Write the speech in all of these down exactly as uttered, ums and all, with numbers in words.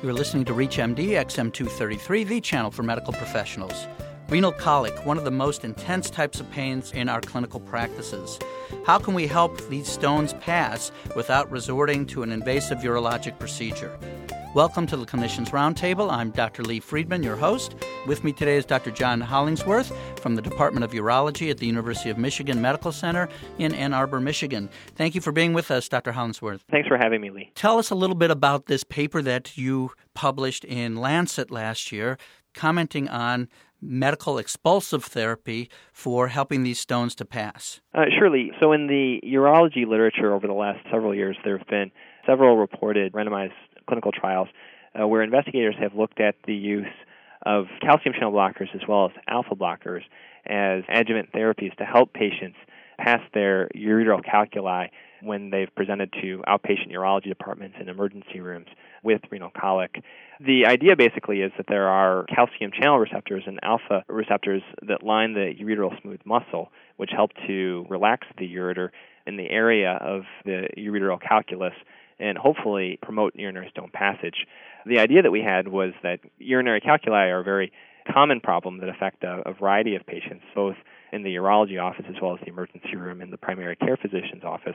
You're listening to ReachMD, X M two thirty-three, the channel for medical professionals. Renal colic, one of the most intense types of pains in our clinical practices. How can we help these stones pass without resorting to an invasive urologic procedure? Welcome to the Clinicians Roundtable. I'm Doctor Lee Friedman, your host. With me today is Doctor John Hollingsworth from the Department of Urology at the University of Michigan Medical Center in Ann Arbor, Michigan. Thank you for being with us, Doctor Hollingsworth. Thanks for having me, Lee. Tell us a little bit about this paper that you published in Lancet last year, commenting on medical expulsive therapy for helping these stones to pass. Uh, surely. So in the urology literature over the last several years, there have been several reported randomized clinical trials uh, where investigators have looked at the use of calcium channel blockers as well as alpha blockers as adjuvant therapies to help patients pass their ureteral calculi when they've presented to outpatient urology departments and emergency rooms with renal colic. The idea basically is that there are calcium channel receptors and alpha receptors that line the ureteral smooth muscle, which help to relax the ureter in the area of the ureteral calculus and hopefully promote urinary stone passage. The idea that we had was that urinary calculi are a very common problem that affect a, a variety of patients, both in the urology office as well as the emergency room and the primary care physician's office,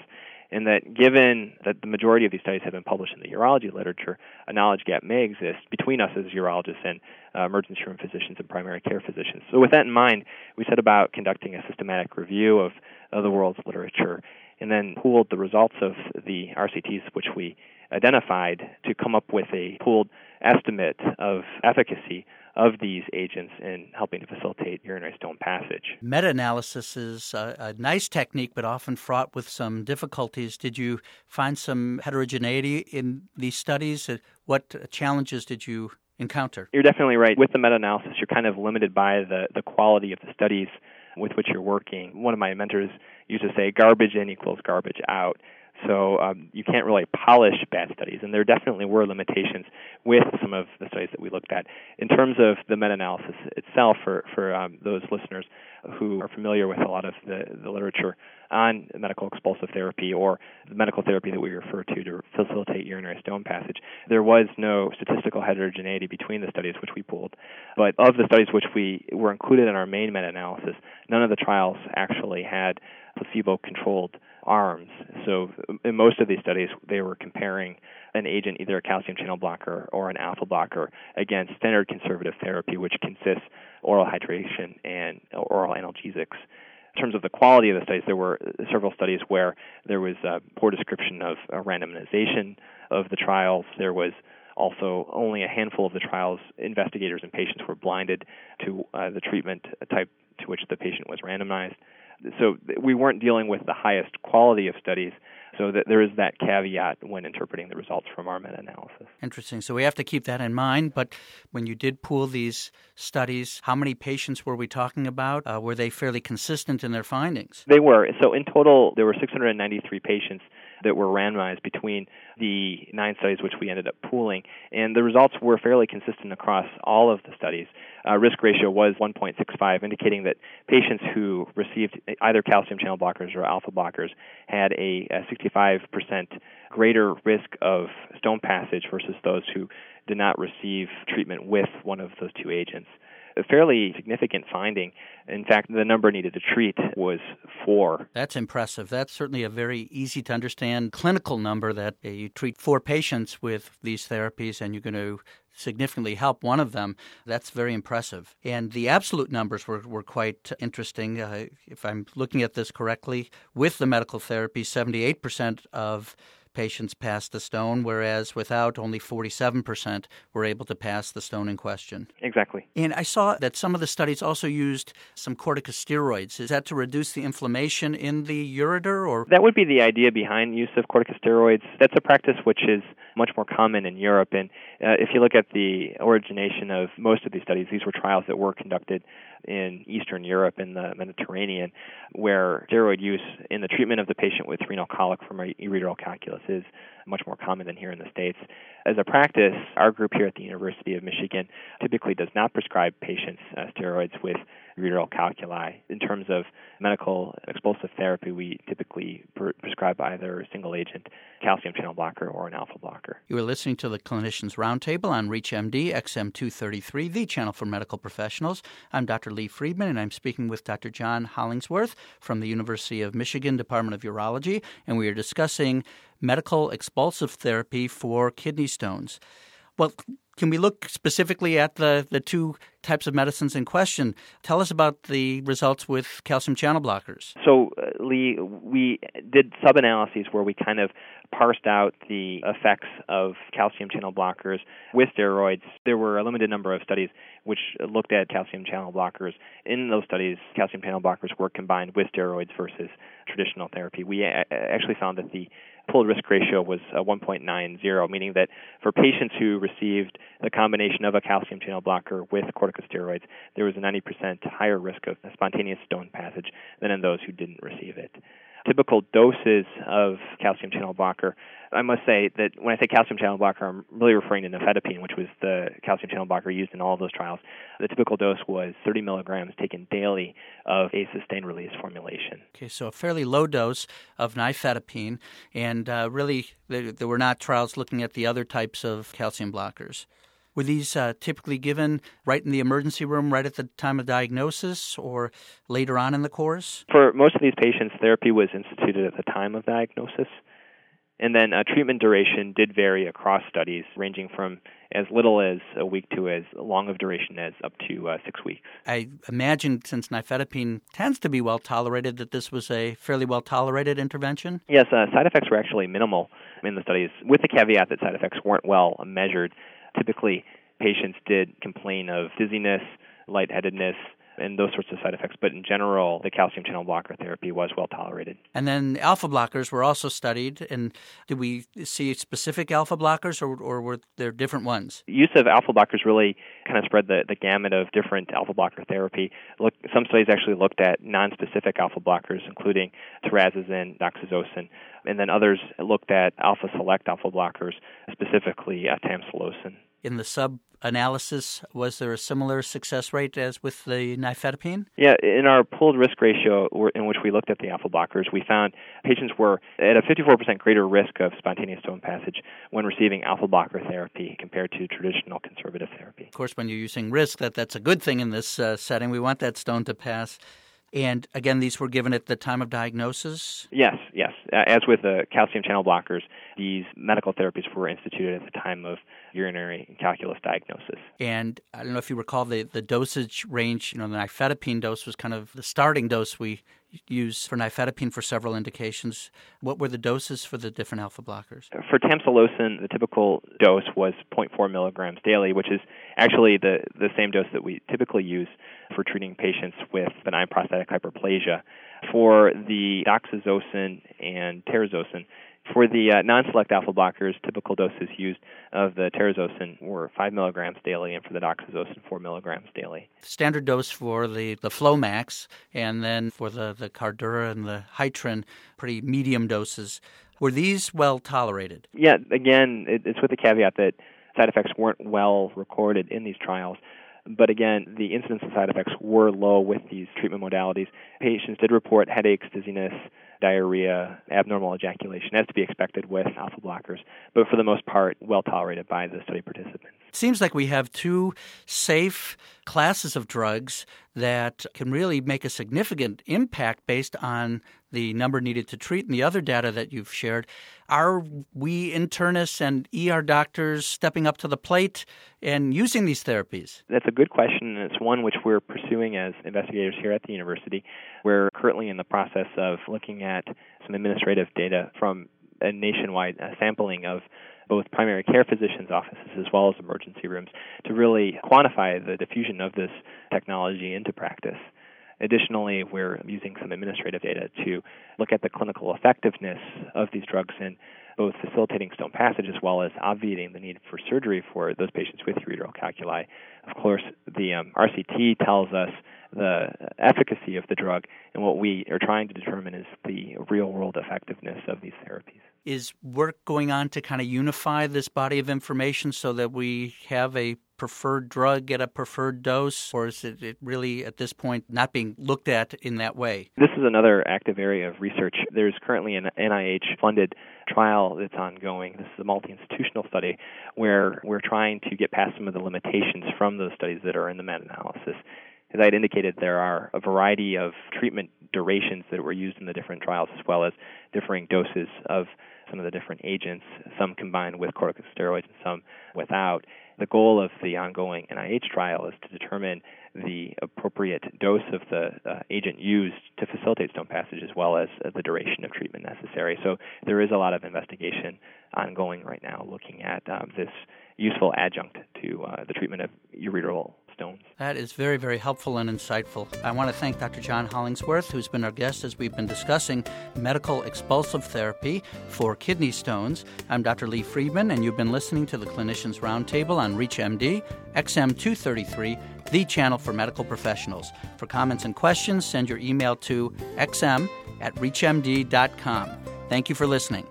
and that given that the majority of these studies have been published in the urology literature, a knowledge gap may exist between us as urologists and uh, emergency room physicians and primary care physicians. So with that in mind, we set about conducting a systematic review of, of the world's literature and then pooled the results of the R C Ts, which we identified, to come up with a pooled estimate of efficacy of these agents in helping to facilitate urinary stone passage. Meta-analysis is a, a nice technique, but often fraught with some difficulties. Did you find some heterogeneity in these studies? What challenges did you encounter? You're definitely right. With the meta-analysis, you're kind of limited by the, the quality of the studies with which you're working. One of my mentors used to say, garbage in equals garbage out. So um, you can't really polish bad studies, and there definitely were limitations with some of the studies that we looked at. In terms of the meta-analysis itself, for, for um, those listeners who are familiar with a lot of the, the literature on medical expulsive therapy or the medical therapy that we refer to to facilitate urinary stone passage, there was no statistical heterogeneity between the studies which we pooled. But of the studies which we were included in our main meta-analysis, none of the trials actually had placebo-controlled arms. So in most of these studies, they were comparing an agent, either a calcium channel blocker or an alpha blocker, against standard conservative therapy, which consists oral hydration and oral analgesics. In terms of the quality of the studies, there were several studies where there was a poor description of a randomization of the trials. There was also only a handful of the trials, investigators and patients were blinded to uh, the treatment type to which the patient was randomized. So we weren't dealing with the highest quality of studies, so that there is that caveat when interpreting the results from our meta-analysis. Interesting. So we have to keep that in mind. But when you did pool these studies, how many patients were we talking about? Uh, were they fairly consistent in their findings? They were. So in total, there were six hundred ninety-three patients that were randomized between the nine studies which we ended up pooling. And the results were fairly consistent across all of the studies. Uh, risk ratio was one point six five, indicating that patients who received either calcium channel blockers or alpha blockers had a, a sixty-five percent greater risk of stone passage versus those who did not receive treatment with one of those two agents. A fairly significant finding. In fact, the number needed to treat was four. That's impressive. That's certainly a very easy to understand clinical number that you treat four patients with these therapies and you're going to significantly help one of them. That's very impressive. And the absolute numbers were, were quite interesting. Uh, if I'm looking at this correctly, with the medical therapy, seventy-eight percent of patients passed the stone, whereas without, only forty-seven percent were able to pass the stone in question. Exactly. And I saw that some of the studies also used some corticosteroids. Is that to reduce the inflammation in the ureter? Or that would be the idea behind use of corticosteroids. That's a practice which is much more common in Europe. And uh, if you look at the origination of most of these studies, these were trials that were conducted in Eastern Europe, in the Mediterranean, where steroid use in the treatment of the patient with renal colic from a ureteral calculus is much more common than here in the States. As a practice, our group here at the University of Michigan typically does not prescribe patients uh, steroids with ureteral calculi. In terms of medical explosive therapy, we typically pre- prescribe either a single agent, calcium channel blocker, or an alpha blocker. You are listening to the Clinicians Roundtable on ReachMD, X M two thirty-three, the channel for medical professionals. I'm Doctor Lee Friedman, and I'm speaking with Doctor John Hollingsworth from the University of Michigan Department of Urology, and we are discussing medical expulsive therapy for kidney stones. Well, can we look specifically at the, the two types of medicines in question? Tell us about the results with calcium channel blockers. So, uh, Lee, we did sub-analyses where we kind of parsed out the effects of calcium channel blockers with steroids. There were a limited number of studies which looked at calcium channel blockers. In those studies, calcium channel blockers were combined with steroids versus traditional therapy. We a- actually found that the pooled risk ratio was one point nine zero, meaning that for patients who received the combination of a calcium channel blocker with corticosteroids, there was a ninety percent higher risk of spontaneous stone passage than in those who didn't receive it. Typical doses of calcium channel blocker, I must say that when I say calcium channel blocker, I'm really referring to nifedipine, which was the calcium channel blocker used in all of those trials. The typical dose was thirty milligrams taken daily of a sustained release formulation. Okay, so a fairly low dose of nifedipine, and uh, really there, there were not trials looking at the other types of calcium blockers. Were these uh, typically given right in the emergency room, right at the time of diagnosis, or later on in the course? For most of these patients, therapy was instituted at the time of diagnosis. And then uh, treatment duration did vary across studies, ranging from as little as a week to as long of duration as up to uh, six weeks. I imagine since nifedipine tends to be well-tolerated, that this was a fairly well-tolerated intervention? Yes, uh, side effects were actually minimal in the studies, with the caveat that side effects weren't well measured. Typically, patients did complain of dizziness, lightheadedness, and those sorts of side effects. But in general, the calcium channel blocker therapy was well tolerated. And then alpha blockers were also studied. And did we see specific alpha blockers, or, or were there different ones? Use of alpha blockers really kind of spread the, the gamut of different alpha blocker therapy. Look, some studies actually looked at non-specific alpha blockers, including terazosin, doxazosin. And then others looked at alpha-select alpha blockers, specifically uh, tamsulosin. In the sub-analysis, was there a similar success rate as with the nifedipine? Yeah, in our pooled risk ratio in which we looked at the alpha blockers, we found patients were at a fifty-four percent greater risk of spontaneous stone passage when receiving alpha blocker therapy compared to traditional conservative therapy. Of course, when you're using risk, that, that's a good thing in this uh, setting. We want that stone to pass. And again, these were given at the time of diagnosis? Yes, yes. As with the calcium channel blockers, these medical therapies were instituted at the time of urinary calculus diagnosis. And I don't know if you recall the, the dosage range, you know, the nifedipine dose was kind of the starting dose we used for nifedipine for several indications. What were the doses for the different alpha blockers? For tamsulosin, the typical dose was zero point four milligrams daily, which is actually the, the same dose that we typically use for treating patients with benign prostatic hyperplasia. For the doxazosin and terazosin, for the uh, non-select alpha blockers, typical doses used of the terazosin were five milligrams daily, and for the doxazosin, four milligrams daily. Standard dose for the, the Flomax, and then for the, the Cardura and the Hytrin, pretty medium doses. Were these well tolerated? Yeah, again, it, it's with the caveat that side effects weren't well recorded in these trials. But again, the incidence of side effects were low with these treatment modalities. Patients did report headaches, dizziness, diarrhea, abnormal ejaculation, as to be expected with alpha blockers, but for the most part, well tolerated by the study participants. It seems like we have two safe classes of drugs that can really make a significant impact based on the number needed to treat and the other data that you've shared. Are we internists and E R doctors stepping up to the plate and using these therapies? That's a good question, and it's one which we're pursuing as investigators here at the university. We're currently in the process of looking at some administrative data from a nationwide sampling of both primary care physicians' offices as well as emergency rooms to really quantify the diffusion of this technology into practice. Additionally, we're using some administrative data to look at the clinical effectiveness of these drugs in both facilitating stone passage as well as obviating the need for surgery for those patients with ureteral calculi. Of course, the um, R C T tells us the efficacy of the drug, and what we are trying to determine is the real-world effectiveness of these therapies. Is work going on to kind of unify this body of information so that we have a preferred drug at a preferred dose, or is it really at this point not being looked at in that way? This is another active area of research. There's currently an N I H-funded trial that's ongoing. This is a multi-institutional study where we're trying to get past some of the limitations from those studies that are in the meta-analysis. As I had indicated, there are a variety of treatment durations that were used in the different trials, as well as differing doses of some of the different agents, some combined with corticosteroids and some without. The goal of the ongoing N I H trial is to determine the appropriate dose of the uh, agent used to facilitate stone passage, as well as uh, the duration of treatment necessary. So there is a lot of investigation ongoing right now looking at uh, this useful adjunct to uh, the treatment of ureteral stones. That is very, very helpful and insightful. I want to thank Doctor John Hollingsworth, who's been our guest as we've been discussing medical expulsive therapy for kidney stones. I'm Doctor Lee Friedman, and you've been listening to the Clinicians Roundtable on ReachMD, X M two thirty-three, the channel for medical professionals. For comments and questions, send your email to x m at reach m d dot com. Thank you for listening.